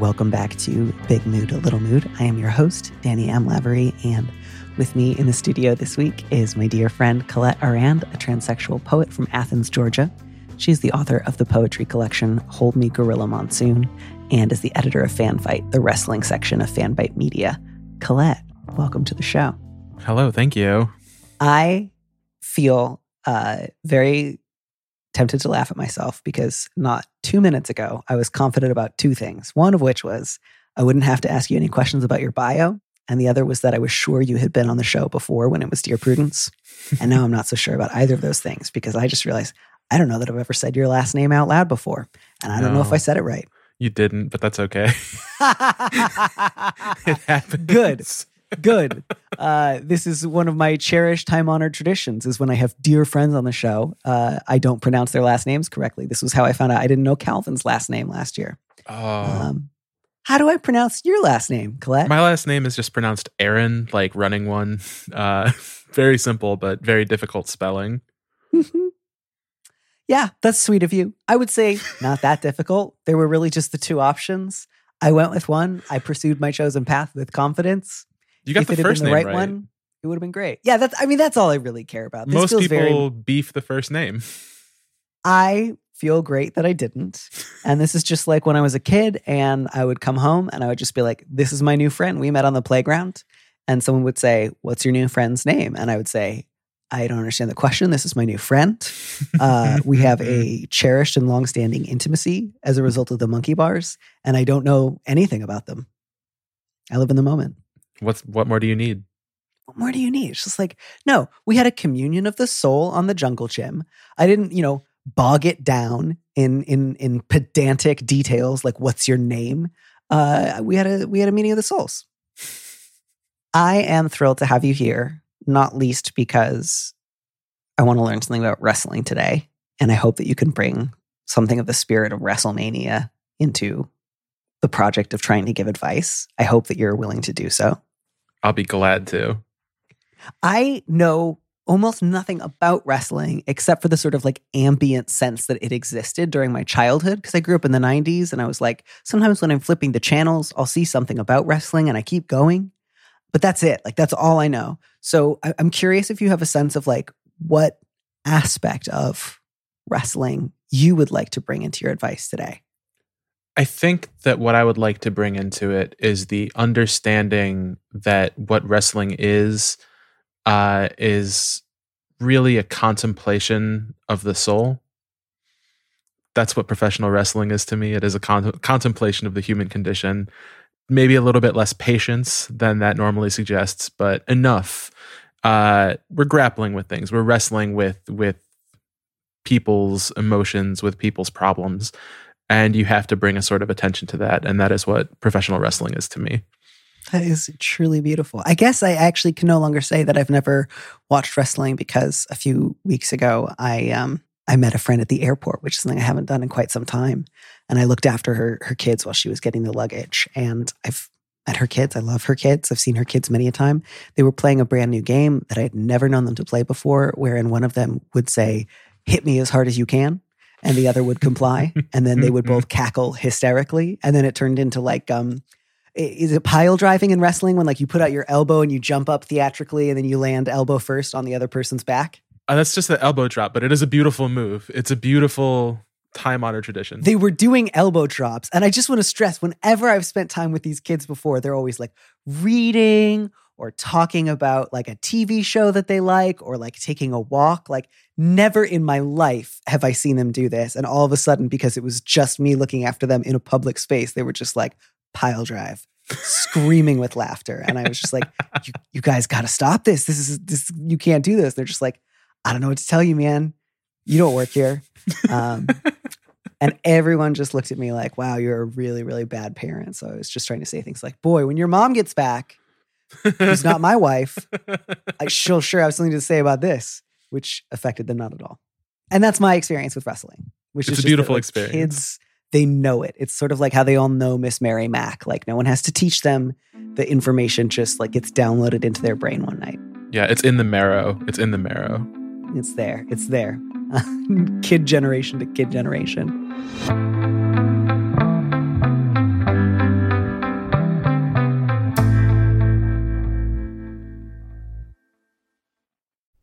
Welcome back to Big Mood, Little Mood. I am your host, Danny M. Lavery, and with me in the studio this week is my dear friend Colette Arand, a transsexual poet from Athens, Georgia. She's the author of the poetry collection Hold Me, Gorilla Monsoon, and is the editor of Fanfight, the wrestling section of Fanbyte Media. Colette, welcome to the show. Hello, thank you. I feel very tempted to laugh at myself because not 2 minutes ago, I was confident about two things. One of which was I wouldn't have to ask you any questions about your bio. And the other was that I was sure you had been on the show before when it was Dear Prudence. And now I'm not so sure about either of those things because I just realized, I don't know that I've ever said your last name out loud before. And I don't know if I said it right. You didn't, but that's okay. It happens. Good. This is one of my cherished time-honored traditions is when I have dear friends on the show, I don't pronounce their last names correctly. This was how I found out I didn't know Calvin's last name last year. How do I pronounce your last name, Colette? My last name is just pronounced Aaron, like running one. Very simple, but very difficult spelling. Yeah, that's sweet of you. I would say not that difficult. There were really just the two options. I went with one. I pursued my chosen path with confidence. You got if the first name right. One, it would have been great. Yeah, that's all I really care about. This most people beef the first name. I feel great that I didn't. And this is just like when I was a kid and I would come home and I would just be like, this is my new friend. We met on the playground. And someone would say, what's your new friend's name? And I would say, I don't understand the question. This is my new friend. We have a cherished and longstanding intimacy as a result of the monkey bars. And I don't know anything about them. I live in the moment. What more do you need? What more do you need? It's just like, no, we had a communion of the soul on the jungle gym. I didn't, bog it down in pedantic details like what's your name. We had a meeting of the souls. I am thrilled to have you here, not least because I want to learn something about wrestling today, and I hope that you can bring something of the spirit of WrestleMania into the project of trying to give advice. I hope that you're willing to do so. I'll be glad to. I know almost nothing about wrestling except for the sort of like ambient sense that it existed during my childhood because I grew up in the 90s and I was like, sometimes when I'm flipping the channels, I'll see something about wrestling and I keep going, but that's it. Like that's all I know. So I'm curious if you have a sense of like what aspect of wrestling you would like to bring into your advice today. I think that what I would like to bring into it is the understanding that what wrestling is really a contemplation of the soul. That's what professional wrestling is to me. It is a contemplation of the human condition. Maybe a little bit less patience than that normally suggests, but enough. We're grappling with things. We're wrestling with people's emotions, with people's problems. And you have to bring a sort of attention to that. And that is what professional wrestling is to me. That is truly beautiful. I guess I actually can no longer say that I've never watched wrestling because a few weeks ago I met a friend at the airport, which is something I haven't done in quite some time. And I looked after her kids while she was getting the luggage. And I've met her kids. I love her kids. I've seen her kids many a time. They were playing a brand new game that I had never known them to play before, wherein one of them would say, hit me as hard as you can. And the other would comply, and then they would both cackle hysterically. And then it turned into like, is it pile driving in wrestling when like you put out your elbow and you jump up theatrically and then you land elbow first on the other person's back? That's just the elbow drop, but it is a beautiful move. It's a beautiful time-honored tradition. They were doing elbow drops. And I just want to stress, whenever I've spent time with these kids before, they're always like reading or talking about like a TV show that they like or like taking a walk. Like never in my life have I seen them do this. And all of a sudden, because it was just me looking after them in a public space, they were just like pile drive, screaming with laughter. And I was just like, you guys got to stop this. This is, you can't do this. They're just like, I don't know what to tell you, man. You don't work here. And everyone just looked at me like, wow, you're a really, really bad parent. So I was just trying to say things like, boy, when your mom gets back, who's not my wife, she'll sure have something to say about this, which affected them not at all. And that's my experience with wrestling, which it's is a beautiful experience. Kids, they know it. It's sort of like how they all know Miss Mary Mack. Like no one has to teach them. The information just like gets downloaded into their brain one night. Yeah, it's in the marrow. It's in the marrow. It's there. It's there. Kid generation to kid generation.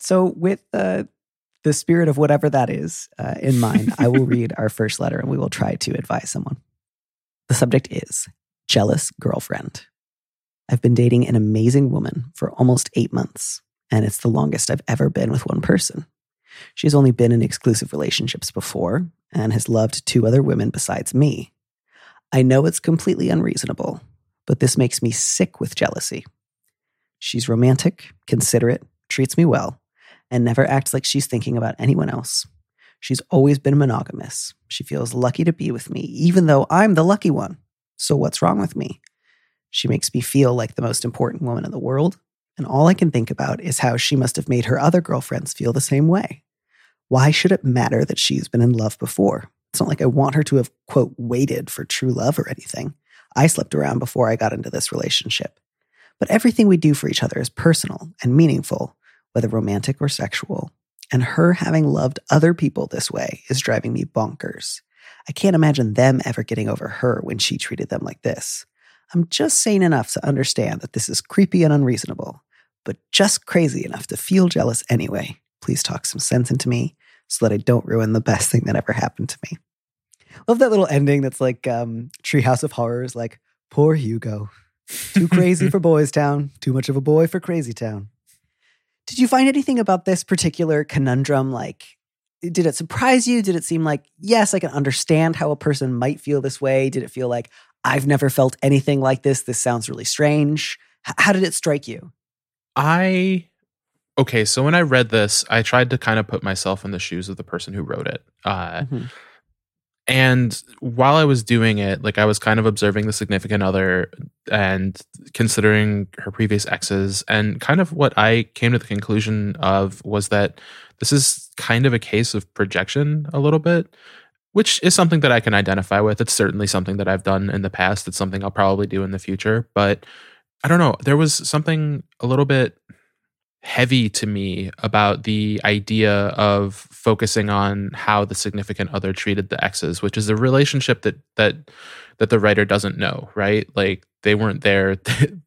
So with the spirit of whatever that is in mind, I will read our first letter and we will try to advise someone. The subject is jealous girlfriend. I've been dating an amazing woman for almost 8 months, and it's the longest I've ever been with one person. She's only been in exclusive relationships before and has loved 2 other women besides me. I know it's completely unreasonable, but this makes me sick with jealousy. She's romantic, considerate, treats me well, and never acts like she's thinking about anyone else. She's always been monogamous. She feels lucky to be with me, even though I'm the lucky one. So what's wrong with me? She makes me feel like the most important woman in the world, and all I can think about is how she must have made her other girlfriends feel the same way. Why should it matter that she's been in love before? It's not like I want her to have, quote, waited for true love or anything. I slept around before I got into this relationship. But everything we do for each other is personal and meaningful, whether romantic or sexual. And her having loved other people this way is driving me bonkers. I can't imagine them ever getting over her when she treated them like this. I'm just sane enough to understand that this is creepy and unreasonable, but just crazy enough to feel jealous anyway. Please talk some sense into me so that I don't ruin the best thing that ever happened to me. Love that little ending that's like Treehouse of Horrors, like, poor Hugo. Too crazy for Boys Town, too much of a boy for Crazy Town. Did you find anything about this particular conundrum? Like, did it surprise you? Did it seem like, yes, I can understand how a person might feel this way? Did it feel like, I've never felt anything like this? This sounds really strange. How did it strike you? Okay, so when I read this, I tried to kind of put myself in the shoes of the person who wrote it. And while I was doing it, like I was kind of observing the significant other and considering her previous exes, and kind of what I came to the conclusion of was that this is kind of a case of projection a little bit, which is something that I can identify with. It's certainly something that I've done in the past. It's something I'll probably do in the future, but I don't know. There was something a little bit heavy to me about the idea of focusing on how the significant other treated the exes, which is a relationship that the writer doesn't know, right? Like they weren't there.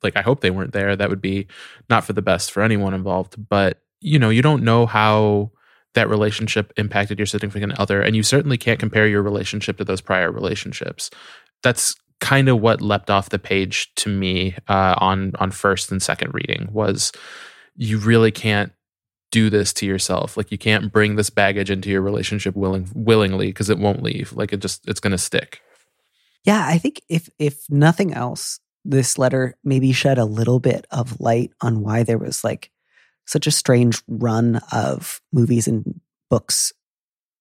Like I hope they weren't there. That would be not for the best for anyone involved. But you know, you don't know how that relationship impacted your significant other, and you certainly can't compare your relationship to those prior relationships. That's kind of what leapt off the page to me on first and second reading was. You really can't do this to yourself. Like, you can't bring this baggage into your relationship willingly because it won't leave. Like, it's going to stick. Yeah, I think if nothing else, this letter maybe shed a little bit of light on why there was like such a strange run of movies and books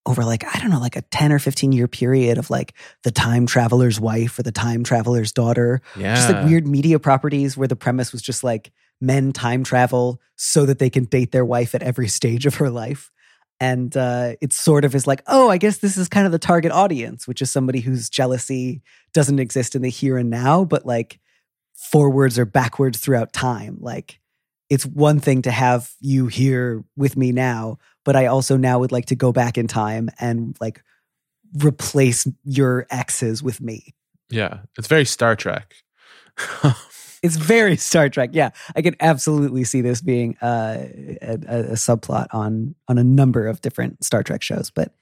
over like, I don't know, like a 10 or 15 year period of like The Time Traveler's Wife or The Time Traveler's Daughter. Yeah. Just like weird media properties where the premise was just like men time travel so that they can date their wife at every stage of her life. And it sort of is like, oh, I guess this is kind of the target audience, which is somebody whose jealousy doesn't exist in the here and now, but like forwards or backwards throughout time. Like, it's one thing to have you here with me now, but I also now would like to go back in time and like replace your exes with me. Yeah. It's very Star Trek. It's very Star Trek. Yeah. I can absolutely see this being a subplot on a number of different Star Trek shows. But,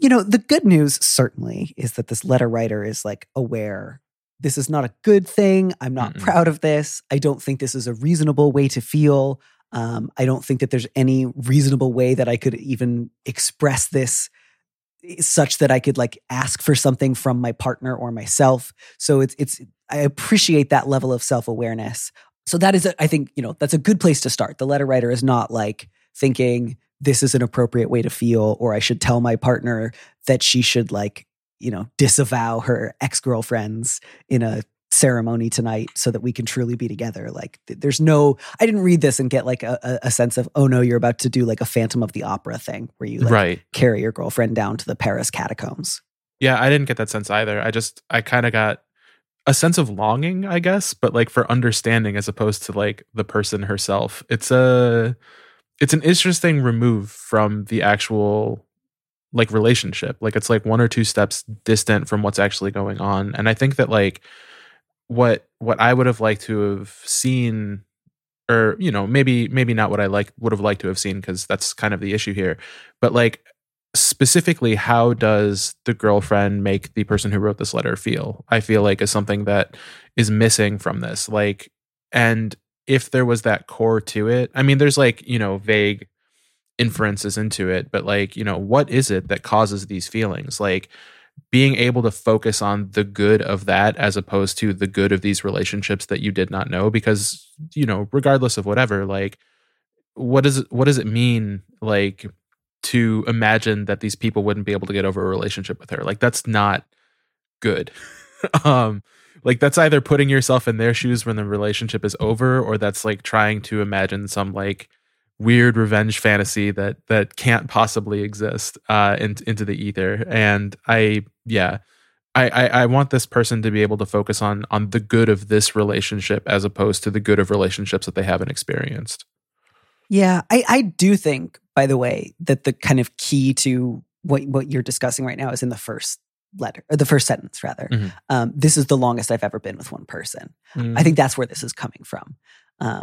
you know, the good news certainly is that this letter writer is like aware this is not a good thing. I'm not proud of this. I don't think this is a reasonable way to feel. I don't think that there's any reasonable way that I could even express this such that I could like ask for something from my partner or myself. So it's I appreciate that level of self-awareness. So that is, I think, you know, that's a good place to start. The letter writer is not like thinking this is an appropriate way to feel, or I should tell my partner that she should like, you know, disavow her ex-girlfriends in a ceremony tonight so that we can truly be together. Like, there's no, I didn't read this and get like a sense of, oh no, you're about to do like a Phantom of the Opera thing where you like carry your girlfriend down to the Paris catacombs. Yeah, I didn't get that sense either. I kind of got a sense of longing, I guess, but like for understanding as opposed to like the person herself. It's an interesting remove from the actual like relationship. Like, it's like one or two steps distant from what's actually going on. And I think that like what I would have liked to have seen, or, you know, maybe not what I like would have liked to have seen, because that's kind of the issue here. But like, specifically, how does the girlfriend make the person who wrote this letter feel? I feel like is something that is missing from this. Like, and if there was that core to it, I mean, there's like, you know, vague inferences into it, but like, you know, what is it that causes these feelings? Like, being able to focus on the good of that as opposed to the good of these relationships that you did not know, because, you know, regardless of whatever, like, what does it mean, like, to imagine that these people wouldn't be able to get over a relationship with her? Like, that's not good. Like, that's either putting yourself in their shoes when the relationship is over, or that's like trying to imagine some like weird revenge fantasy that can't possibly exist into the ether. And I want this person to be able to focus on the good of this relationship as opposed to the good of relationships that they haven't experienced. Yeah, I do think, by the way, that the kind of key to what you're discussing right now is in the first letter, or the first sentence rather. Mm-hmm. This is the longest I've ever been with one person. Mm-hmm. I think that's where this is coming from.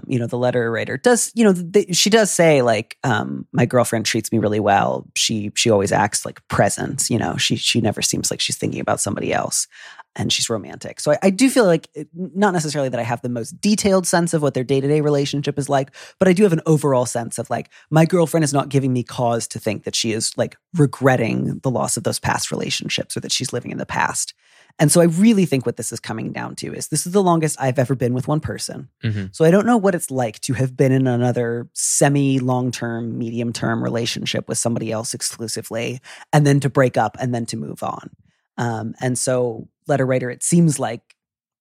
You know, the letter writer does, you know, she does say like, my girlfriend treats me really well. She always acts like present, you know, she never seems like she's thinking about somebody else, and she's romantic. So I do feel like, not necessarily that I have the most detailed sense of what their day-to-day relationship is like, but I do have an overall sense of like, my girlfriend is not giving me cause to think that she is like regretting the loss of those past relationships, or that she's living in the past. And so I really think what this is coming down to is, this is the longest I've ever been with one person. Mm-hmm. So I don't know what it's like to have been in another semi-long-term, medium-term relationship with somebody else exclusively, and then to break up and then to move on. And so, letter writer, it seems like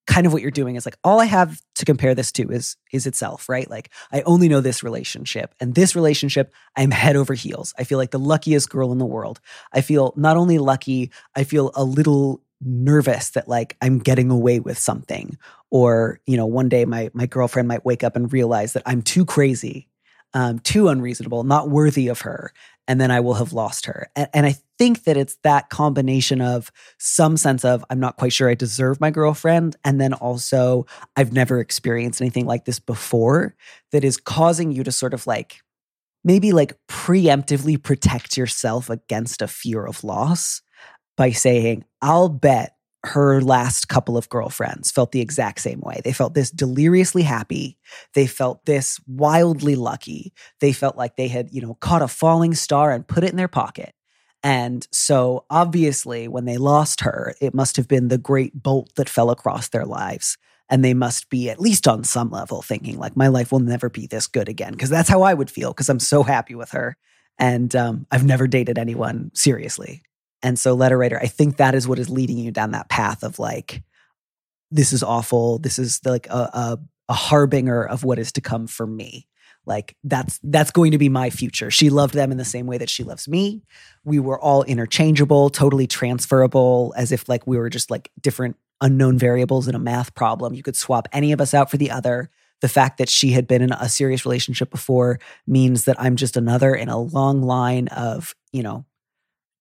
kind of what you're doing is like, all I have to compare this to is itself, right? Like, I only know this relationship, and this relationship, I'm head over heels. I feel like the luckiest girl in the world. I feel not only lucky, I feel a little nervous that like I'm getting away with something, or, you know, one day my girlfriend might wake up and realize that I'm too crazy, too unreasonable, not worthy of her, and then I will have lost her. And I think that it's that combination of some sense of, I'm not quite sure I deserve my girlfriend, and then also, I've never experienced anything like this before, that is causing you to sort of like maybe like preemptively protect yourself against a fear of loss by saying, I'll bet her last couple of girlfriends felt the exact same way. They felt this deliriously happy. They felt this wildly lucky. They felt like they had, you know, caught a falling star and put it in their pocket. And so obviously when they lost her, it must have been the great bolt that fell across their lives. And they must be, at least on some level, thinking like, my life will never be this good again. Because that's how I would feel, because I'm so happy with her. And I've never dated anyone seriously. And so letter writer, I think that is what is leading you down that path of like, this is awful. This is like a harbinger of what is to come for me. Like that's going to be my future. She loved them in the same way that she loves me. We were all interchangeable, totally transferable, as if like we were just like different unknown variables in a math problem. You could swap any of us out for the other. The fact that she had been in a serious relationship before means that I'm just another in a long line of, you know,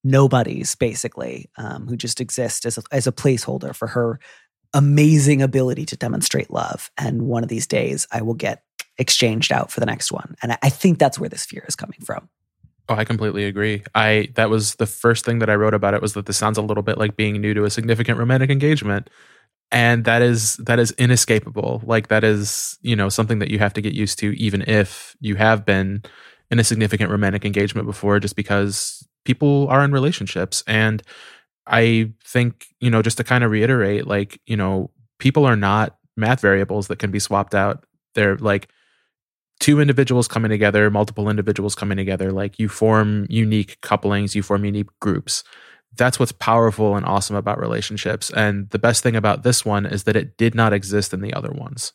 nobodies basically, who just exist as a placeholder for her amazing ability to demonstrate love. And one of these days I will get exchanged out for the next one. And I think that's where this fear is coming from. Oh, I completely agree. That was the first thing that I wrote about it, was that this sounds a little bit like being new to a significant romantic engagement. And that is inescapable. Like that is, you know, something that you have to get used to, even if you have been in a significant romantic engagement before, just because people are in relationships. And I think, you know, just to kind of reiterate, like, you know, people are not math variables that can be swapped out. They're like two individuals coming together, multiple individuals coming together. Like you form unique couplings, you form unique groups. That's what's powerful and awesome about relationships. And the best thing about this one is that it did not exist in the other ones.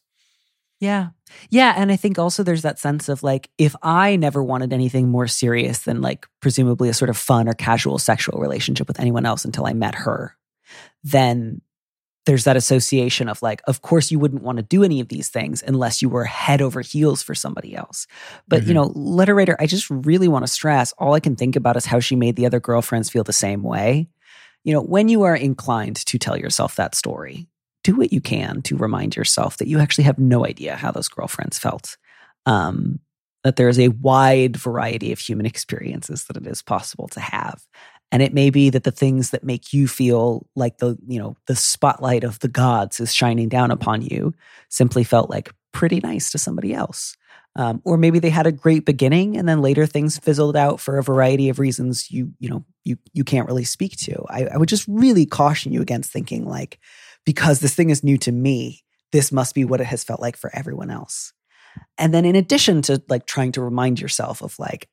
Yeah. Yeah. And I think also there's that sense of like, if I never wanted anything more serious than like presumably a sort of fun or casual sexual relationship with anyone else until I met her, then there's that association of like, of course you wouldn't want to do any of these things unless you were head over heels for somebody else. But, you know, letter writer, I just really want to stress, all I can think about is how she made the other girlfriends feel the same way. You know, when you are inclined to tell yourself that story, do what you can to remind yourself that you actually have no idea how those girlfriends felt. That there is a wide variety of human experiences that it is possible to have. And it may be that the things that make you feel like the, you know, the spotlight of the gods is shining down upon you simply felt like pretty nice to somebody else. Or maybe they had a great beginning and then later things fizzled out for a variety of reasons you can't really speak to. I would just really caution you against thinking like, because this thing is new to me, this must be what it has felt like for everyone else. And then in addition to like trying to remind yourself of like,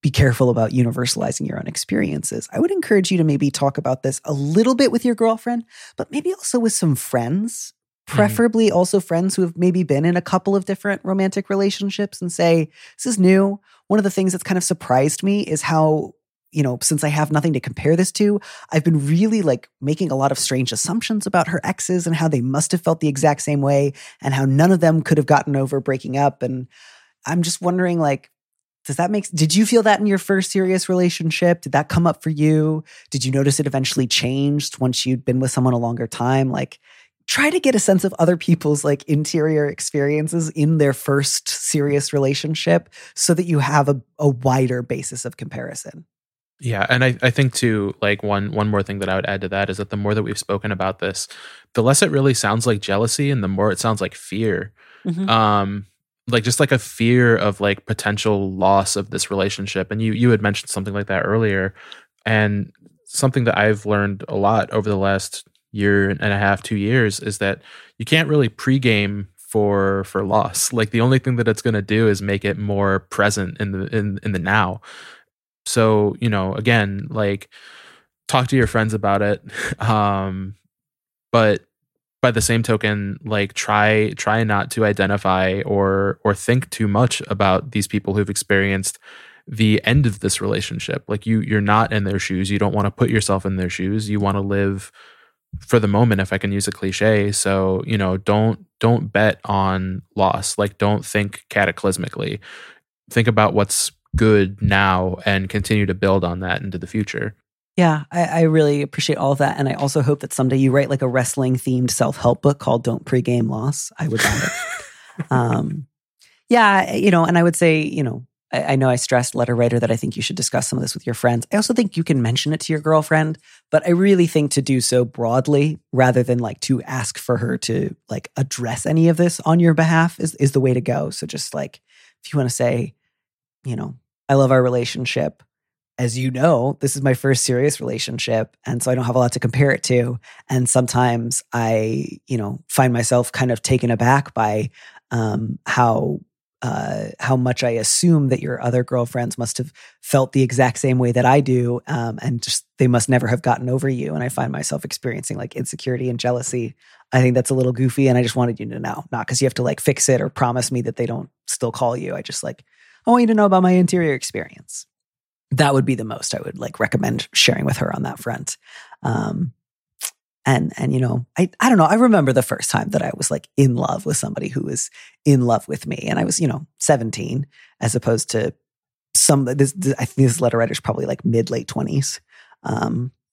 be careful about universalizing your own experiences, I would encourage you to maybe talk about this a little bit with your girlfriend, but maybe also with some friends, preferably also friends who have maybe been in a couple of different romantic relationships, and say, this is new. One of the things that's kind of surprised me is how, you know, since I have nothing to compare this to, I've been really like making a lot of strange assumptions about her exes and how they must have felt the exact same way and how none of them could have gotten over breaking up. And I'm just wondering, like, did you feel that in your first serious relationship? Did that come up for you? Did you notice it eventually changed once you'd been with someone a longer time? Like, try to get a sense of other people's like interior experiences in their first serious relationship so that you have a wider basis of comparison. Yeah. And I think too, like one more thing that I would add to that is that the more that we've spoken about this, the less it really sounds like jealousy and the more it sounds like fear. Like just like a fear of like potential loss of this relationship. And you had mentioned something like that earlier. And something that I've learned a lot over the last year and a half, 2 years, is that you can't really pregame for loss. Like the only thing that it's going to do is make it more present in the now. So, you know, again, like talk to your friends about it. But by the same token, like try not to identify or think too much about these people who've experienced the end of this relationship. Like you're not in their shoes. You don't want to put yourself in their shoes. You want to live for the moment, if I can use a cliche. So, you know, don't bet on loss. Like don't think cataclysmically. Think about what's good now and continue to build on that into the future. Yeah, I really appreciate all of that. And I also hope that someday you write like a wrestling themed self-help book called Don't Pre-Game Loss. I would buy it. Yeah, you know, and I would say, you know, I know I stressed letter writer that I think you should discuss some of this with your friends. I also think you can mention it to your girlfriend, but I really think to do so broadly rather than like to ask for her to like address any of this on your behalf is the way to go. So just like, if you want to say, you know, I love our relationship. As you know, this is my first serious relationship. And so I don't have a lot to compare it to. And sometimes I, you know, find myself kind of taken aback by how much I assume that your other girlfriends must have felt the exact same way that I do. And just, they must never have gotten over you. And I find myself experiencing like insecurity and jealousy. I think that's a little goofy. And I just wanted you to know, not because you have to like fix it or promise me that they don't still call you. I just like, I want you to know about my interior experience. That would be the most I would like recommend sharing with her on that front. And you know, I don't know. I remember the first time that I was like in love with somebody who was in love with me, and I was, you know, 17 as opposed to I think this letter writer's probably like mid-late 20s,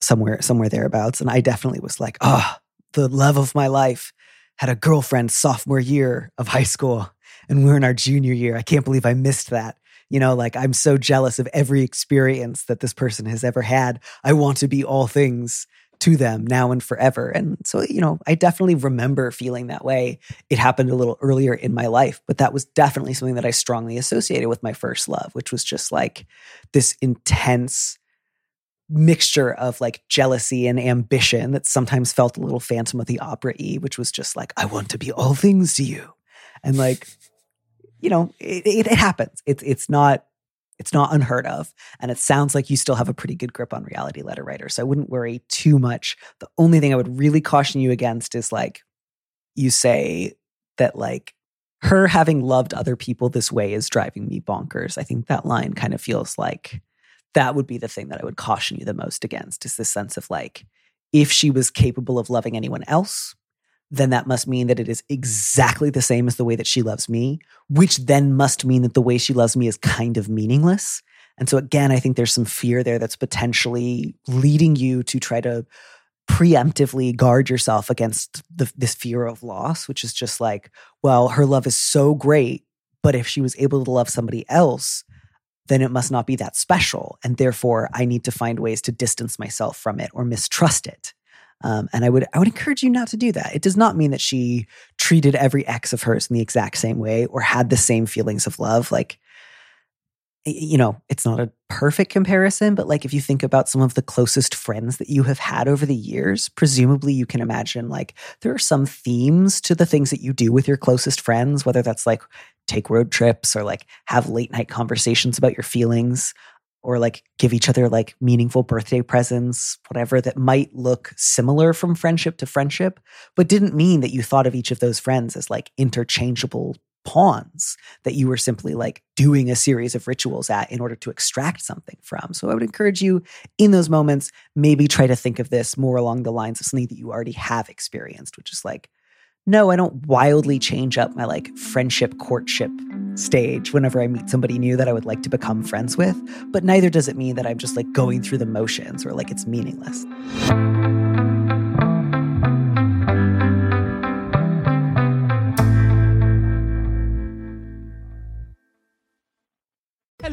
somewhere thereabouts. And I definitely was like, oh, the love of my life had a girlfriend sophomore year of high school, and we're in our junior year. I can't believe I missed that. You know, like I'm so jealous of every experience that this person has ever had. I want to be all things to them now and forever. And so, you know, I definitely remember feeling that way. It happened a little earlier in my life, but that was definitely something that I strongly associated with my first love, which was just like this intense mixture of like jealousy and ambition that sometimes felt a little Phantom of the Opera-y, which was just like, I want to be all things to you. And like, you know, it happens. It's not unheard of. And it sounds like you still have a pretty good grip on reality, letter writer. So I wouldn't worry too much. The only thing I would really caution you against is like, you say that like, her having loved other people this way is driving me bonkers. I think that line kind of feels like that would be the thing that I would caution you the most against, is this sense of like, if she was capable of loving anyone else, then that must mean that it is exactly the same as the way that she loves me, which then must mean that the way she loves me is kind of meaningless. And so again, I think there's some fear there that's potentially leading you to try to preemptively guard yourself against this fear of loss, which is just like, well, her love is so great, but if she was able to love somebody else, then it must not be that special. And therefore, I need to find ways to distance myself from it or mistrust it. And I would encourage you not to do that. It does not mean that she treated every ex of hers in the exact same way or had the same feelings of love. Like, you know, it's not a perfect comparison, but like if you think about some of the closest friends that you have had over the years, presumably you can imagine like there are some themes to the things that you do with your closest friends, whether that's like take road trips or like have late night conversations about your feelings, or like give each other like meaningful birthday presents, whatever that might look similar from friendship to friendship, but didn't mean that you thought of each of those friends as like interchangeable pawns that you were simply like doing a series of rituals at in order to extract something from. So I would encourage you in those moments, maybe try to think of this more along the lines of something that you already have experienced, which is like, no, I don't wildly change up my like friendship courtship stage whenever I meet somebody new that I would like to become friends with, but neither does it mean that I'm just like going through the motions or like it's meaningless.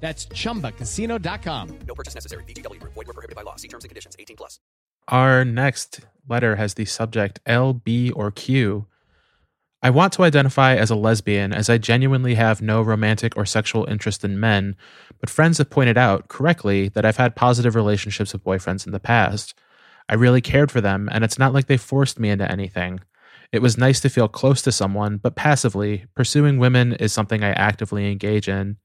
That's ChumbaCasino.com. No purchase necessary. VGW. Void where prohibited by law. See terms and conditions. 18+. Our next letter has the subject L, B, or Q. I want to identify as a lesbian as I genuinely have no romantic or sexual interest in men, but friends have pointed out correctly that I've had positive relationships with boyfriends in the past. I really cared for them, and it's not like they forced me into anything. It was nice to feel close to someone, but passively, pursuing women is something I actively engage in.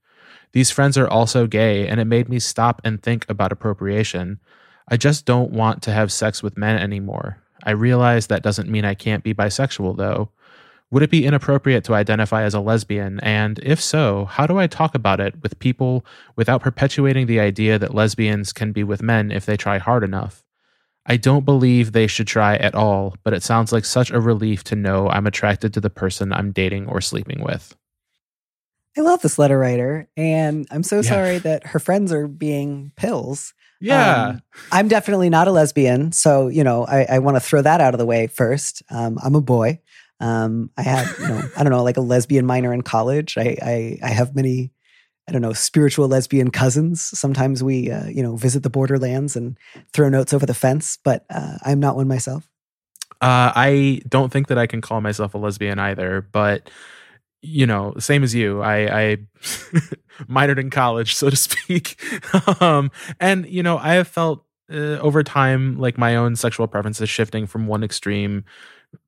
These friends are also gay, and it made me stop and think about appropriation. I just don't want to have sex with men anymore. I realize that doesn't mean I can't be bisexual, though. Would it be inappropriate to identify as a lesbian? And if so, how do I talk about it with people without perpetuating the idea that lesbians can be with men if they try hard enough? I don't believe they should try at all, but it sounds like such a relief to know I'm attracted to the person I'm dating or sleeping with. I love this letter writer, and I'm so sorry that her friends are being pills. Yeah. I'm definitely not a lesbian, so, you know, I want to throw that out of the way first. I'm a boy. I had, you know, I don't know, like a lesbian minor in college. I have many, I don't know, spiritual lesbian cousins. Sometimes we, you know, visit the borderlands and throw notes over the fence, but I'm not one myself. I don't think that I can call myself a lesbian either, but, you know, same as you, I minored in college, so to speak. And, you know, I have felt over time, like my own sexual preferences shifting from one extreme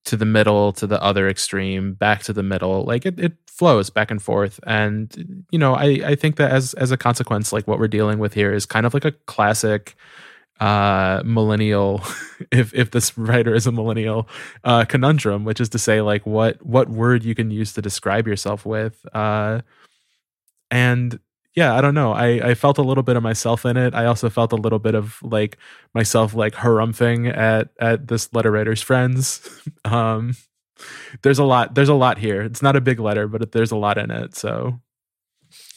to the middle, to the other extreme, back to the middle. Like it flows back and forth. And, you know, I think that as a consequence, like what we're dealing with here is kind of like a classic millennial, if this writer is a millennial, conundrum, which is to say like what word you can use to describe yourself with. And yeah, I don't know. I felt a little bit of myself in it. I also felt a little bit of like myself like harumphing at this letter writer's friends. There's a lot here. It's not a big letter, but there's a lot in it. So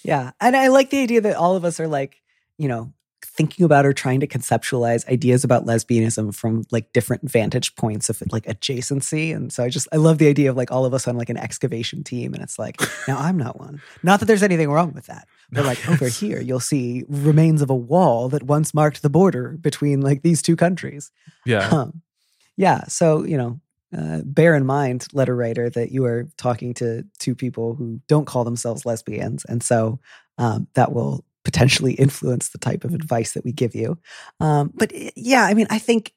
yeah. And I like the idea that all of us are like, you know, thinking about or trying to conceptualize ideas about lesbianism from like different vantage points of like adjacency. And so I love the idea of like all of us on like an excavation team. And it's like, now I'm not one. Not that there's anything wrong with that. But like over here, you'll see remains of a wall that once marked the border between like these two countries. Yeah. Yeah. So, you know, bear in mind, letter writer, that you are talking to two people who don't call themselves lesbians. And so that will potentially influence the type of advice that we give you. But yeah, I mean, I think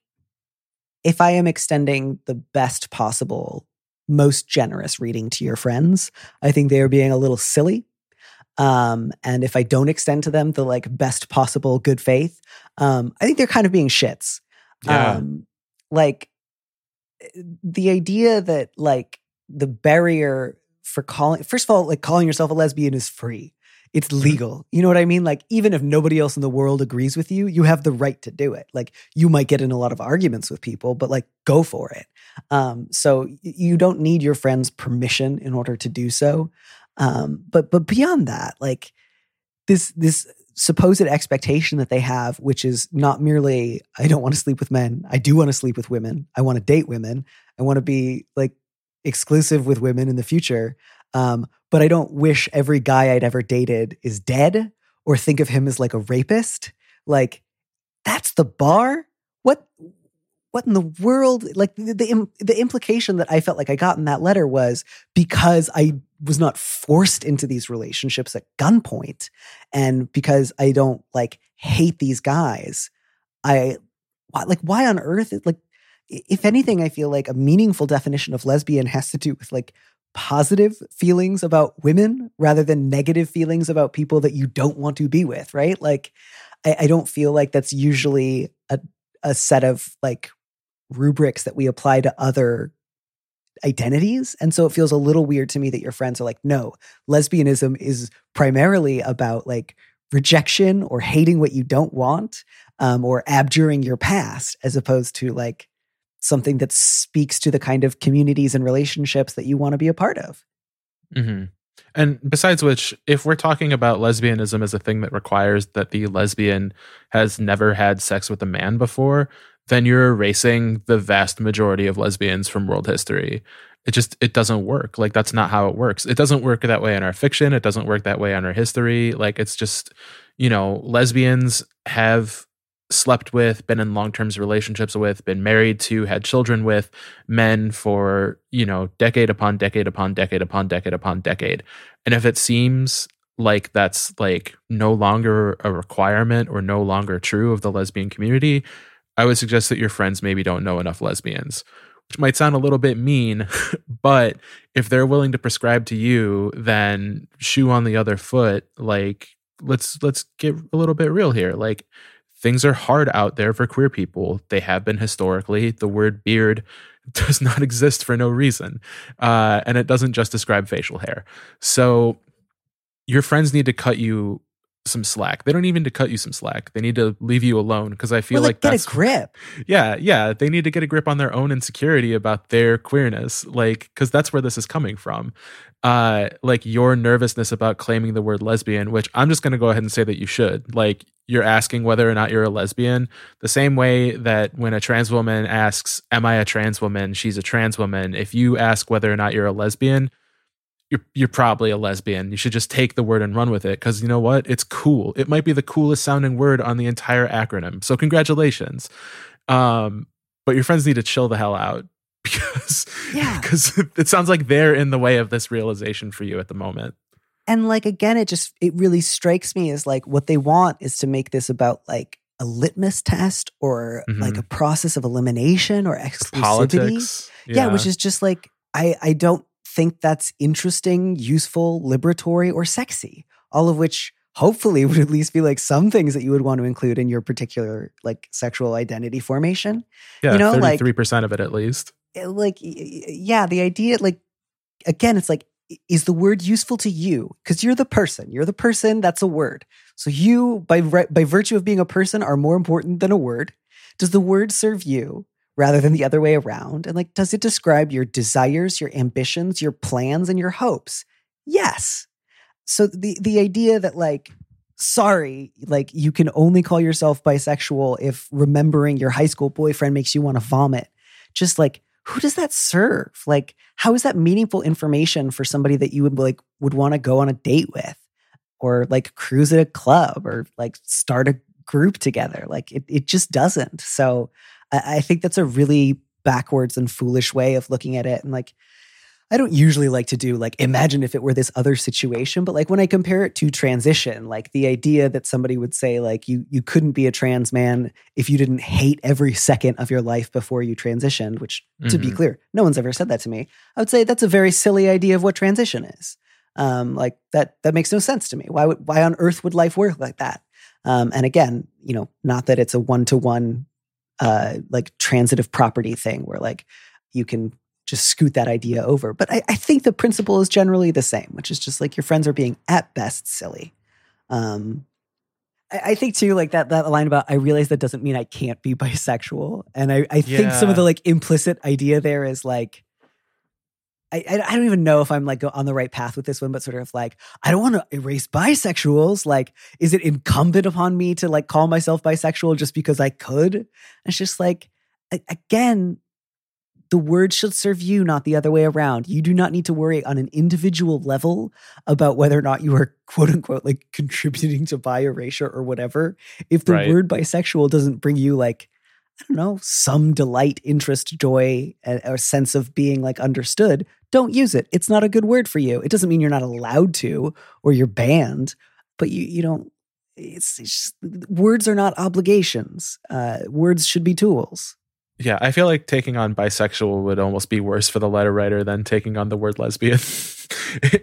if I am extending the best possible, most generous reading to your friends, I think they are being a little silly. And if I don't extend to them the like best possible good faith, I think they're kind of being shits. Yeah. Like the idea that like the barrier for calling yourself a lesbian is free. It's legal. You know what I mean? Like, even if nobody else in the world agrees with you, you have the right to do it. Like, you might get in a lot of arguments with people, but like, go for it. So you don't need your friend's permission in order to do so. But beyond that, like this supposed expectation that they have, which is not merely, I don't want to sleep with men. I do want to sleep with women. I want to date women. I want to be like exclusive with women in the future. But I don't wish every guy I'd ever dated is dead or think of him as like a rapist. Like, that's the bar? What in the world? Like the implication that I felt like I got in that letter was because I was not forced into these relationships at gunpoint and because I don't like hate these guys, why on earth? Like, if anything, I feel like a meaningful definition of lesbian has to do with like positive feelings about women rather than negative feelings about people that you don't want to be with, right? Like, I don't feel like that's usually a set of like rubrics that we apply to other identities. And so it feels a little weird to me that your friends are like, no, lesbianism is primarily about like rejection or hating what you don't want, or abjuring your past, as opposed to like something that speaks to the kind of communities and relationships that you want to be a part of. Mm-hmm. And besides which, if we're talking about lesbianism as a thing that requires that the lesbian has never had sex with a man before, then you're erasing the vast majority of lesbians from world history. It doesn't work. Like, that's not how it works. It doesn't work that way in our fiction. It doesn't work that way in our history. Like, it's just, you know, lesbians have slept with, been in long-term relationships with, been married to, had children with men for, you know, decade upon decade upon decade upon decade upon decade. And if it seems like that's like no longer a requirement or no longer true of the lesbian community, I would suggest that your friends maybe don't know enough lesbians, which might sound a little bit mean, but if they're willing to prescribe to you, then shoe on the other foot. Like, let's get a little bit real here. Like, things are hard out there for queer people. They have been historically. The word beard does not exist for no reason. And it doesn't just describe facial hair. So your friends need to cut you some slack. They don't even need to cut you some slack. They need to leave you alone, because I feel like that's... Get a grip. Yeah. They need to get a grip on their own insecurity about their queerness, like, because that's where this is coming from. Like your nervousness about claiming the word lesbian, which I'm just going to go ahead and say that you should. Like, you're asking whether or not you're a lesbian. The same way that when a trans woman asks, am I a trans woman? She's a trans woman. If you ask whether or not you're a lesbian... You're probably a lesbian. You should just take the word and run with it, because you know what? It's cool. It might be the coolest sounding word on the entire acronym. So congratulations. But your friends need to chill the hell out, because it sounds like they're in the way of this realization for you at the moment. And like, again, it really strikes me as like what they want is to make this about like a litmus test or like a process of elimination or exclusivity. Politics. Yeah, which is just like, I don't think that's interesting, useful, liberatory, or sexy, all of which hopefully would at least be like some things that you would want to include in your particular like sexual identity formation. Yeah, you know, 33% like, of it at least. Like, yeah, the idea, like, again, it's like, is the word useful to you? Because you're the person, that's a word. So you, by virtue of being a person, are more important than a word. Does the word serve you? Rather than the other way around? And like, does it describe your desires, your ambitions, your plans, and your hopes? Yes. So the idea that like, sorry, like you can only call yourself bisexual if remembering your high school boyfriend makes you want to vomit. Just like, who does that serve? Like, how is that meaningful information for somebody that you would want to go on a date with, or like cruise at a club, or like start a group together? Like it just doesn't. So I think that's a really backwards and foolish way of looking at it. And like, I don't usually like to do like, imagine if it were this other situation, but like when I compare it to transition, like the idea that somebody would say like, you couldn't be a trans man if you didn't hate every second of your life before you transitioned, which to be clear, no one's ever said that to me. I would say that's a very silly idea of what transition is. Like that makes no sense to me. Why on earth would life work like that? And again, you know, not that it's a one-to-one like transitive property thing where like you can just scoot that idea over. But I think the principle is generally the same, which is just like your friends are being at best silly. I think too, like that line about, I realize that doesn't mean I can't be bisexual. And I think some of the like implicit idea there is like, I don't even know if I'm like on the right path with this one, but sort of like, I don't want to erase bisexuals. Like, is it incumbent upon me to like call myself bisexual just because I could? It's just like, again, the word should serve you, not the other way around. You do not need to worry on an individual level about whether or not you are quote unquote like contributing to bi erasure or whatever. If the word bisexual doesn't bring you like, I don't know, some delight, interest, joy, or sense of being like understood, don't use it. It's not a good word for you. It doesn't mean you're not allowed to or you're banned, but you don't, it's just, words are not obligations. Words should be tools. Yeah, I feel like taking on bisexual would almost be worse for the letter writer than taking on the word lesbian.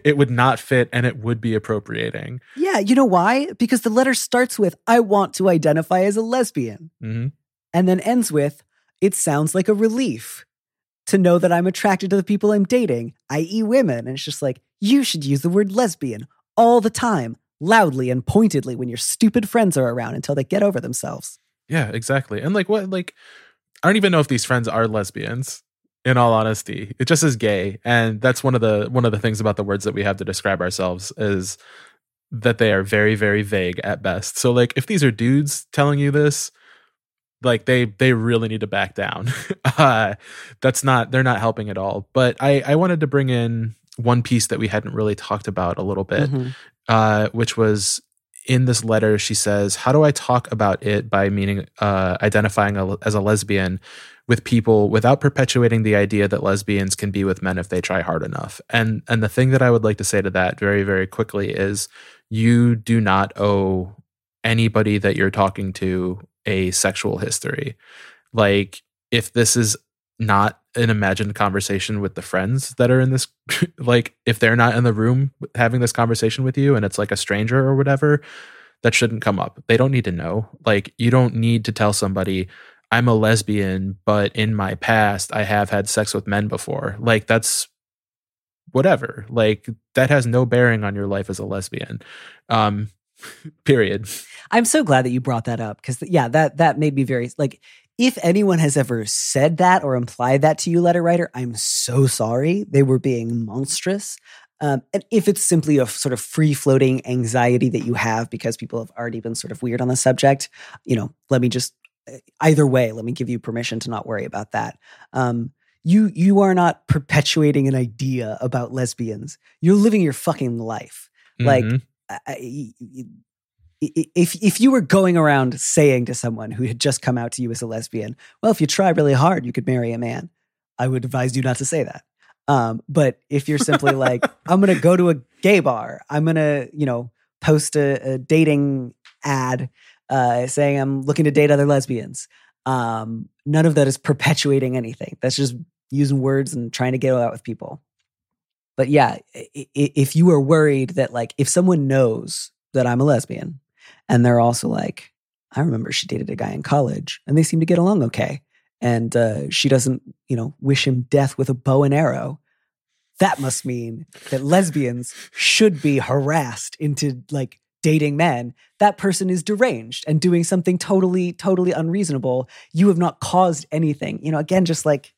It would not fit and it would be appropriating. Yeah, you know why? Because the letter starts with, I want to identify as a lesbian. Mm-hmm. And then ends with, it sounds like a relief to know that I'm attracted to the people I'm dating, i.e. women. And it's just like, you should use the word lesbian all the time, loudly and pointedly when your stupid friends are around until they get over themselves. Yeah, exactly. And like, what, like, I don't even know if these friends are lesbians, in all honesty. It just is gay. And that's one of the things about the words that we have to describe ourselves is that they are very, very vague at best. So like, if these are dudes telling you this, like they really need to back down. They're not helping at all. But I wanted to bring in one piece that we hadn't really talked about a little bit, which was in this letter, she says, how do I talk about it by meaning identifying as a lesbian with people without perpetuating the idea that lesbians can be with men if they try hard enough? And the thing that I would like to say to that very, very quickly is you do not owe anybody that you're talking to a sexual history. Like, if this is not an imagined conversation with the friends that are in this, like if they're not in the room having this conversation with you and it's like a stranger or whatever, that shouldn't come up. They don't need to know. Like, you don't need to tell somebody, I'm a lesbian, but in my past, I have had sex with men before. Like, that's whatever. Like, that has no bearing on your life as a lesbian. Period. I'm so glad that you brought that up, because that made me very, like, if anyone has ever said that or implied that to you, letter writer, I'm so sorry. They were being monstrous. And if it's simply a sort of free-floating anxiety that you have because people have already been sort of weird on the subject, you know, either way, let me give you permission to not worry about that. You are not perpetuating an idea about lesbians. You're living your fucking life. Mm-hmm. Like, if you were going around saying to someone who had just come out to you as a lesbian, well, if you try really hard, you could marry a man, I would advise you not to say that. But if you're simply like, I'm going to go to a gay bar, I'm going to, post a dating ad saying I'm looking to date other lesbians. None of that is perpetuating anything. That's just using words and trying to get out with people. But yeah, if you are worried that, like, if someone knows that I'm a lesbian and they're also like, I remember she dated a guy in college and they seem to get along okay, and she doesn't, wish him death with a bow and arrow, that must mean that lesbians should be harassed into, like, dating men. That person is deranged and doing something totally, totally unreasonable. You have not caused anything. Again, just like,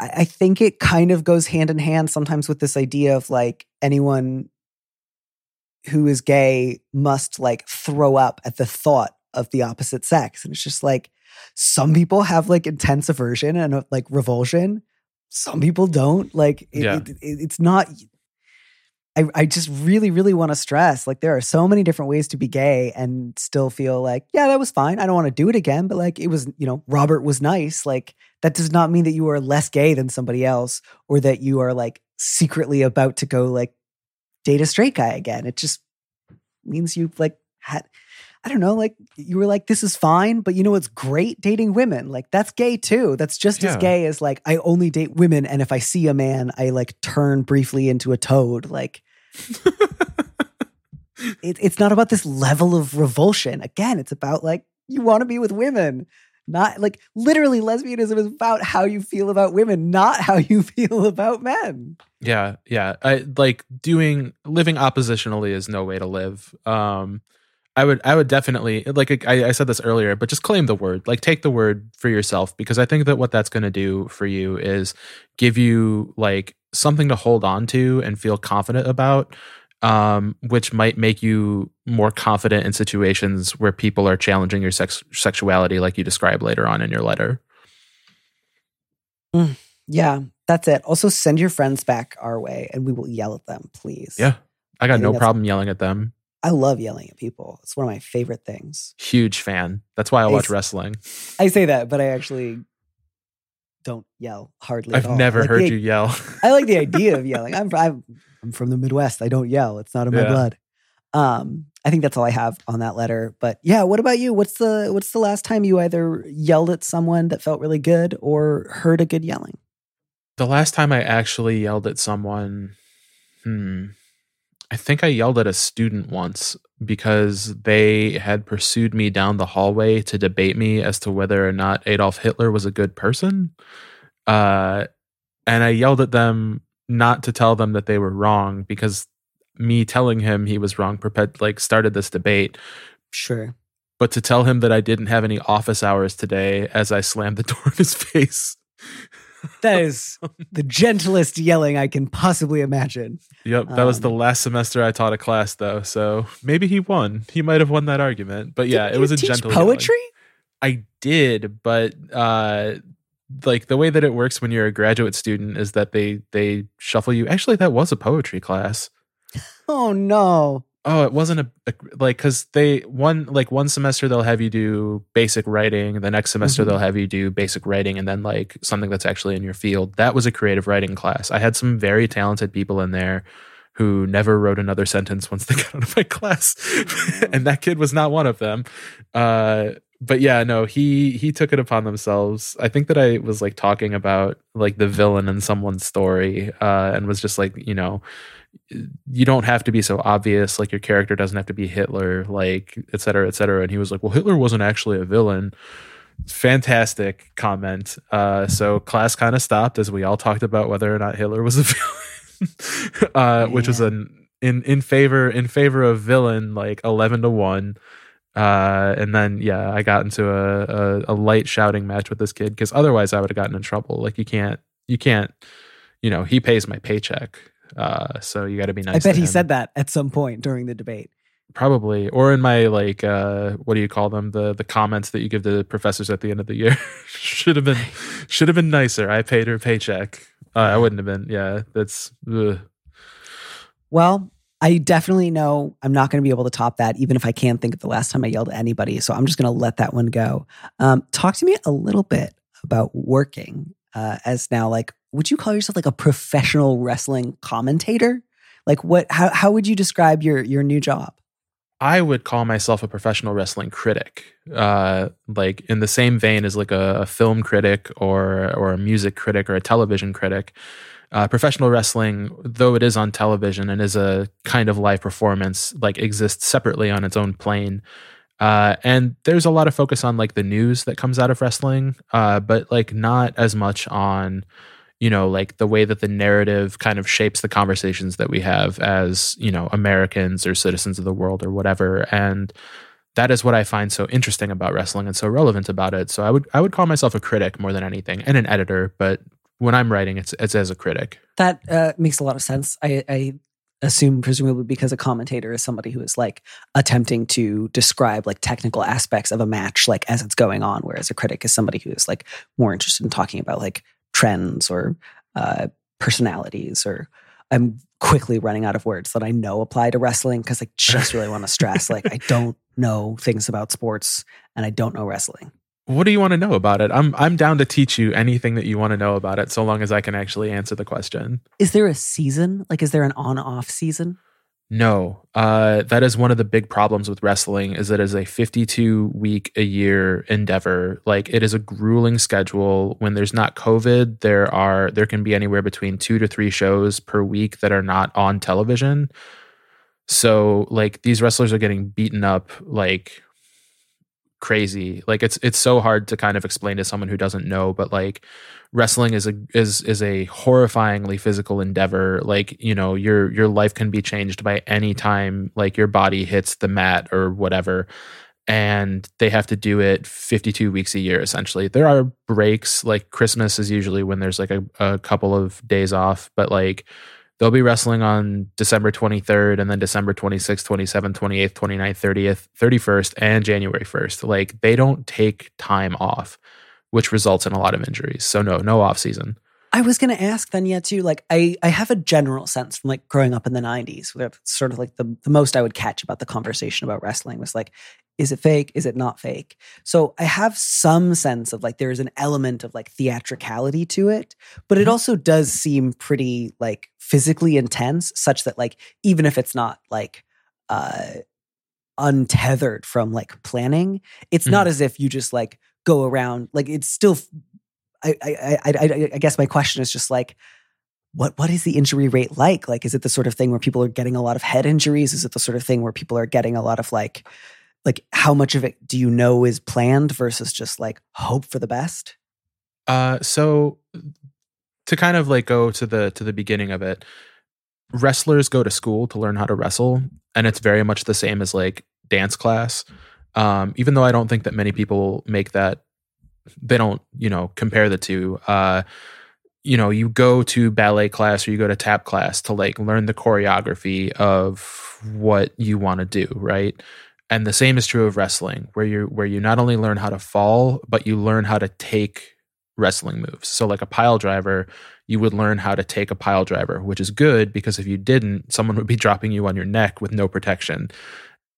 I think it kind of goes hand in hand sometimes with this idea of, like, anyone who is gay must, like, throw up at the thought of the opposite sex. And it's just like, some people have, like, intense aversion and, like, revulsion. Some people don't. Like, it's not... I just really, really want to stress, like, there are so many different ways to be gay and still feel like, yeah, that was fine. I don't want to do it again, but, like, it was, Robert was nice. Like, that does not mean that you are less gay than somebody else, or that you are, like, secretly about to go, like, date a straight guy again. It just means you, like, had... I don't know, like, you were like, this is fine, but it's great dating women. Like, that's gay too. That's just as gay as, like, I only date women, and if I see a man, I, like, turn briefly into a toad. Like, it's not about this level of revulsion. Again, it's about, like, you want to be with women. Not, like, literally lesbianism is about how you feel about women, not how you feel about men. Yeah, yeah. I like living oppositionally is no way to live. I would definitely, like, I said this earlier, but just claim the word. Like, take the word for yourself, because I think that what that's going to do for you is give you, like, something to hold on to and feel confident about, which might make you more confident in situations where people are challenging your sexuality, like you describe later on in your letter. Yeah, that's it. Also, send your friends back our way and we will yell at them, please. Yeah, I got no problem yelling at them. I love yelling at people. It's one of my favorite things. Huge fan. That's why I watch wrestling. I say that, but I actually don't yell hardly at all. I've never heard you yell. I like the idea of yelling. I'm from the Midwest. I don't yell. It's not in my blood. I think that's all I have on that letter. But yeah, what about you? What's the last time you either yelled at someone that felt really good or heard a good yelling? The last time I actually yelled at someone, I think I yelled at a student once because they had pursued me down the hallway to debate me as to whether or not Adolf Hitler was a good person. And I yelled at them not to tell them that they were wrong, because me telling him he was wrong started this debate. Sure. But to tell him that I didn't have any office hours today as I slammed the door in his face. That is the gentlest yelling I can possibly imagine. Yep, that was the last semester I taught a class, though, so maybe he won. He might have won that argument, but yeah, it was a gentle poetry. Yelling. I did, but like, the way that it works when you're a graduate student is that they shuffle you. Actually, that was a poetry class. Oh no. Oh, it wasn't because one semester they'll have you do basic writing. The next semester they'll have you do basic writing and then, like, something that's actually in your field. That was a creative writing class. I had some very talented people in there who never wrote another sentence once they got out of my class. And that kid was not one of them. But yeah, no, he took it upon themselves. I think that I was, like, talking about, like, the villain in someone's story, and was just like, you don't have to be so obvious. Like, your character doesn't have to be Hitler, like, et cetera, et cetera. And he was like, well, Hitler wasn't actually a villain. Fantastic comment. So class kind of stopped as we all talked about whether or not Hitler was a villain, which was an in favor of villain, like 11-1. And then, yeah, I got into a light shouting match with this kid, because otherwise I would have gotten in trouble. Like, you can't, you know, he pays my paycheck. So you got to be nice. I bet he said that at some point during the debate. Probably. Or in my, like, what do you call them? The comments that you give to the professors at the end of the year. should have been nicer. I paid her paycheck. I wouldn't have been. Yeah, that's. Ugh. Well, I definitely know I'm not going to be able to top that, even if I can't think of the last time I yelled at anybody. So I'm just going to let that one go. Talk to me a little bit about working as now, like, would you call yourself like a professional wrestling commentator? Like, what? How would you describe your new job? I would call myself a professional wrestling critic, like in the same vein as like a film critic or a music critic or a television critic. Professional wrestling, though it is on television and is a kind of live performance, like, exists separately on its own plane. And there's a lot of focus on, like, the news that comes out of wrestling, but, like, not as much on, you know, like, the way that the narrative kind of shapes the conversations that we have as, you know, Americans or citizens of the world or whatever. And that is what I find so interesting about wrestling and so relevant about it. So I would call myself a critic more than anything, and an editor, but when I'm writing, it's as a critic. That makes a lot of sense. I assume, presumably, because a commentator is somebody who is, like, attempting to describe, like, technical aspects of a match, like, as it's going on, whereas a critic is somebody who is, like, more interested in talking about, like, trends or personalities, or I'm quickly running out of words that I know apply to wrestling, because I just really want to stress, like, I don't know things about sports and I don't know wrestling. What do you want to know about it? I'm down to teach you anything that you want to know about it, so long as I can actually answer the question. Is there a season? Like, is there an on-off season? No. That is one of the big problems with wrestling, is that it is a 52-week-a-year endeavor. Like, it is a grueling schedule. When there's not COVID, there can be anywhere between 2 to 3 shows per week that are not on television. So, like, these wrestlers are getting beaten up, like, crazy. Like, it's so hard to kind of explain to someone who doesn't know, but, like, wrestling is a horrifyingly physical endeavor. Like, you know, your life can be changed by any time, like, your body hits the mat or whatever, and they have to do it 52 weeks a year, essentially. There are breaks, like, Christmas is usually when there's, like, a couple of days off, but, like, they'll be wrestling on December 23rd and then December 26th, 27th, 28th, 29th, 30th, 31st, and January 1st. Like, they don't take time off, which results in a lot of injuries. So no off season. I was going to ask then, yeah, too, like, I have a general sense from, like, growing up in the 90s, where sort of, like, the most I would catch about the conversation about wrestling was, like, is it fake? Is it not fake? So I have some sense of, like, there is an element of, like, theatricality to it, but it also does seem pretty, like, physically intense, such that, like, even if it's not, like, untethered from, like, planning, it's not as if you just, like, go around, like, it's still. I guess my question is just, like, what is the injury rate like? Like, is it the sort of thing where people are getting a lot of head injuries? Is it the sort of thing where people are getting a lot of, like how much of it do you know is planned versus just, like, hope for the best? So to kind of, like, go to the beginning of it, wrestlers go to school to learn how to wrestle, and it's very much the same as, like, dance class. Even though I don't think that many people make that. They don't, you know, compare the two. You know, you go to ballet class or you go to tap class to, like, learn the choreography of what you want to do, right? And the same is true of wrestling, where you not only learn how to fall, but you learn how to take wrestling moves. So, like, a pile driver, you would learn how to take a pile driver, which is good, because if you didn't, someone would be dropping you on your neck with no protection.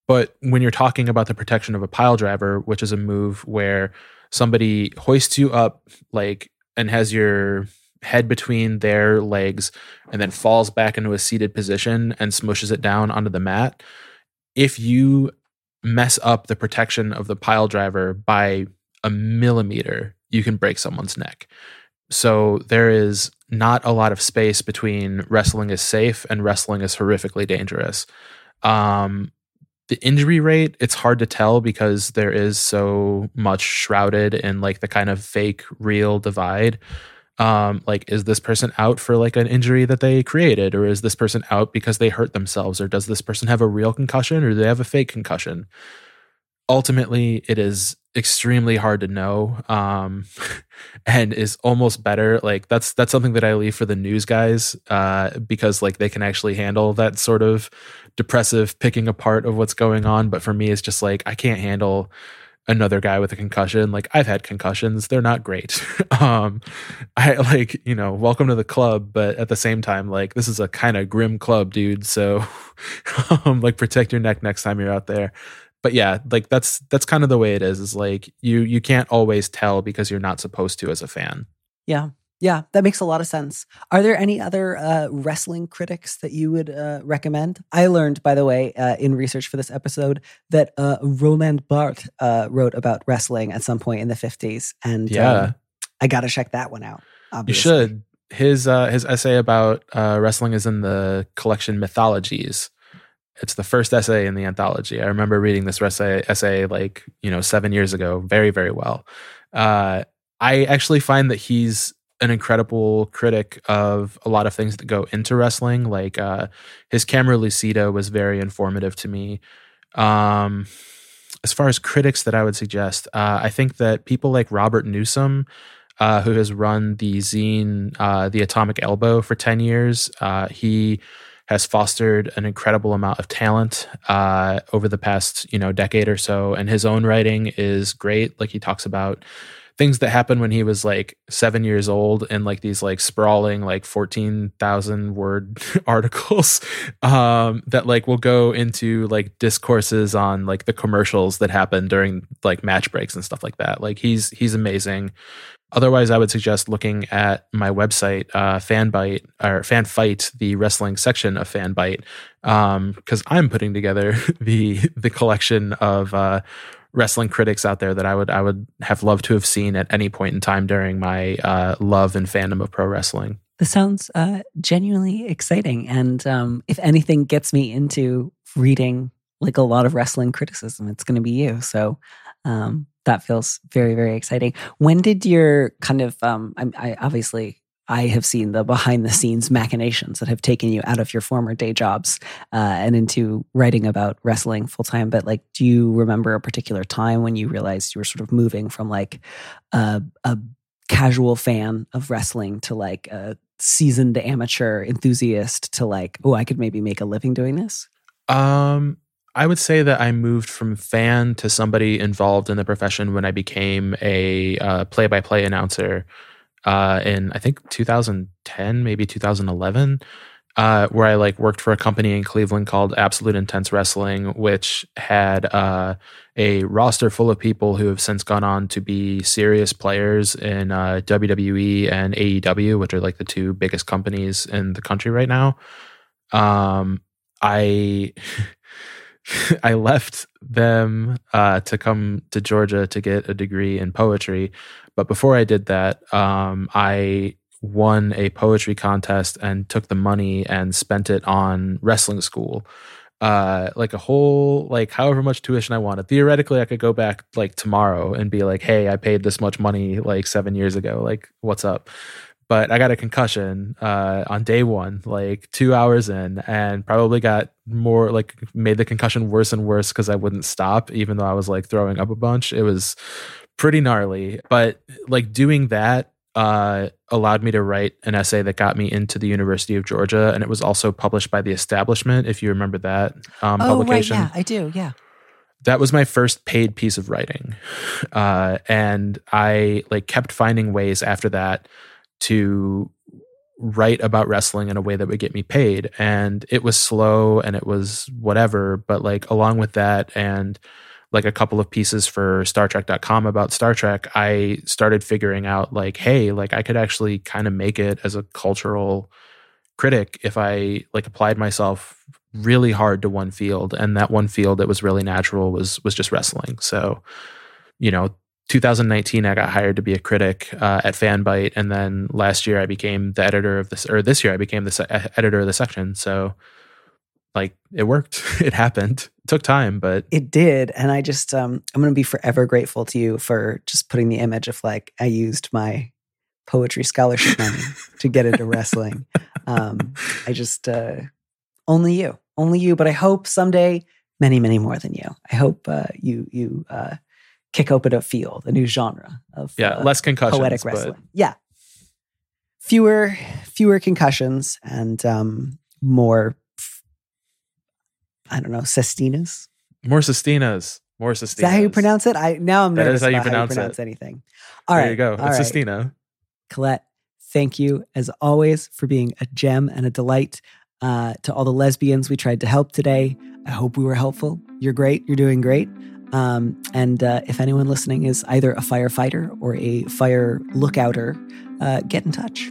But when you're talking about the protection of a pile driver, which is a move where somebody hoists you up, like, and has your head between their legs and then falls back into a seated position and smushes it down onto the mat. If you mess up the protection of the pile driver by a millimeter, you can break someone's neck. So there is not a lot of space between wrestling is safe and wrestling is horrifically dangerous. The injury rate, it's hard to tell because there is so much shrouded in like the kind of fake real divide. Like, is this person out for like an injury that they created, or is this person out because they hurt themselves, or does this person have a real concussion, or do they have a fake concussion? Ultimately, it is extremely hard to know, and is almost better. Like that's something that I leave for the news guys, because like they can actually handle that sort of depressive picking apart of what's going on. But for me, it's just like I can't handle another guy with a concussion. Like I've had concussions; they're not great. I like, you know, welcome to the club, but at the same time, like this is a kind of grim club, dude. So like protect your neck next time you're out there. But yeah, like that's kind of the way it is. Is like you can't always tell because you're not supposed to as a fan. Yeah, that makes a lot of sense. Are there any other wrestling critics that you would recommend? I learned, by the way, in research for this episode that Roland Barthes wrote about wrestling at some point in the 50s, and I got to check that one out. Obviously. You should. His essay about wrestling is in the collection Mythologies. It's the first essay in the anthology. I remember reading this essay like, you know, 7 years ago, very, very well. I actually find that he's an incredible critic of a lot of things that go into wrestling. Like his Camera Lucida was very informative to me. As far as critics that I would suggest, I think that people like Robert Newsom, who has run the zine, The Atomic Elbow for 10 years, he has fostered an incredible amount of talent over the past, you know, decade or so. And his own writing is great. Like he talks about things that happened when he was like 7 years old in like these like sprawling, like 14,000 word articles that like will go into like discourses on like the commercials that happen during like match breaks and stuff like that. Like he's amazing. Otherwise, I would suggest looking at my website, Fanbyte or Fanfight, the wrestling section of Fanbyte, because I'm putting together the collection of wrestling critics out there that I would have loved to have seen at any point in time during my love and fandom of pro wrestling. This sounds genuinely exciting, and if anything gets me into reading like a lot of wrestling criticism, it's going to be you. So. That feels very, very exciting. When did your kind of, I have seen the behind the scenes machinations that have taken you out of your former day jobs and into writing about wrestling full time. But like, do you remember a particular time when you realized you were sort of moving from like a casual fan of wrestling to like a seasoned amateur enthusiast to like, oh, I could maybe make a living doing this? I would say that I moved from fan to somebody involved in the profession when I became a play-by-play announcer in, I think, 2010, maybe 2011, where I like worked for a company in Cleveland called Absolute Intense Wrestling, which had a roster full of people who have since gone on to be serious players in WWE and AEW, which are like the two biggest companies in the country right now. I left them to come to Georgia to get a degree in poetry. But before I did that, I won a poetry contest and took the money and spent it on wrestling school. Like a whole, like however much tuition I wanted. Theoretically, I could go back like tomorrow and be like, hey, I paid this much money like 7 years ago. Like, what's up? But I got a concussion on day one, like 2 hours in, and probably got more, like made the concussion worse and worse because I wouldn't stop, even though I was like throwing up a bunch. It was pretty gnarly. But like doing that allowed me to write an essay that got me into the University of Georgia. And it was also published by The Establishment, if you remember that publication. Oh, right, yeah, I do, yeah. That was my first paid piece of writing. And I like kept finding ways after that to write about wrestling in a way that would get me paid. And it was slow and it was whatever, but like along with that and like a couple of pieces for StarTrek.com about Star Trek, I started figuring out like, hey, like I could actually kind of make it as a cultural critic if I like applied myself really hard to one field. And that one field that was really natural was just wrestling. So, you know, 2019, I got hired to be a critic at Fanbyte, and then last year I became the editor of this, or this year I became the editor of the section. So, like, it worked. It happened. It took time, but it did. And I just, I'm going to be forever grateful to you for just putting the image of, like, I used my poetry scholarship money to get into wrestling. I just, only you. But I hope someday many, many more than you. I hope you kick open a field, a new genre of less concussions, poetic wrestling. But... yeah, fewer concussions and more. I don't know, sestinas. More sestinas. Is that how you pronounce it? I'm nervous about how you pronounce anything. All right, there you go. It's right. Sestina. Colette, thank you as always for being a gem and a delight. To all the lesbians we tried to help today, I hope we were helpful. You're great. You're doing great. And if anyone listening is either a firefighter or a fire lookouter, get in touch.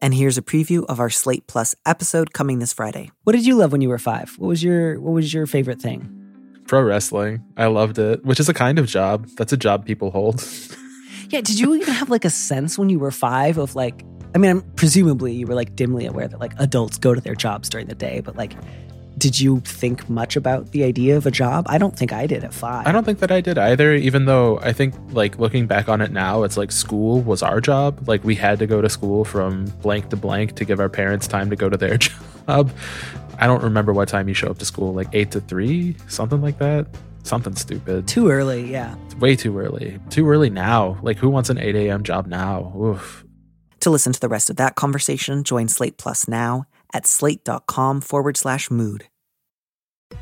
And here's a preview of our Slate Plus episode coming this Friday. What did you love when you were 5? What was your favorite thing? Pro wrestling. I loved it, which is a kind of job. That's a job people hold. Yeah. Did you even have, like, a sense when you were 5 of, like, I mean, presumably you were, like, dimly aware that, like, adults go to their jobs during the day, but, like, did you think much about the idea of a job? I don't think I did at 5. I don't think that I did either, even though I think, like, looking back on it now, it's like school was our job. Like, we had to go to school from blank to blank to give our parents time to go to their job. I don't remember what time you show up to school, like 8 to 3, something like that. Something stupid. Too early, yeah. It's way too early. Too early now. Like, who wants an 8 a.m. job now? Oof. To listen to the rest of that conversation, join Slate Plus now at slate.com/mood.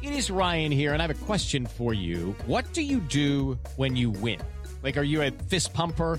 It is Ryan here, and I have a question for you. What do you do when you win? Like, are you a fist pumper?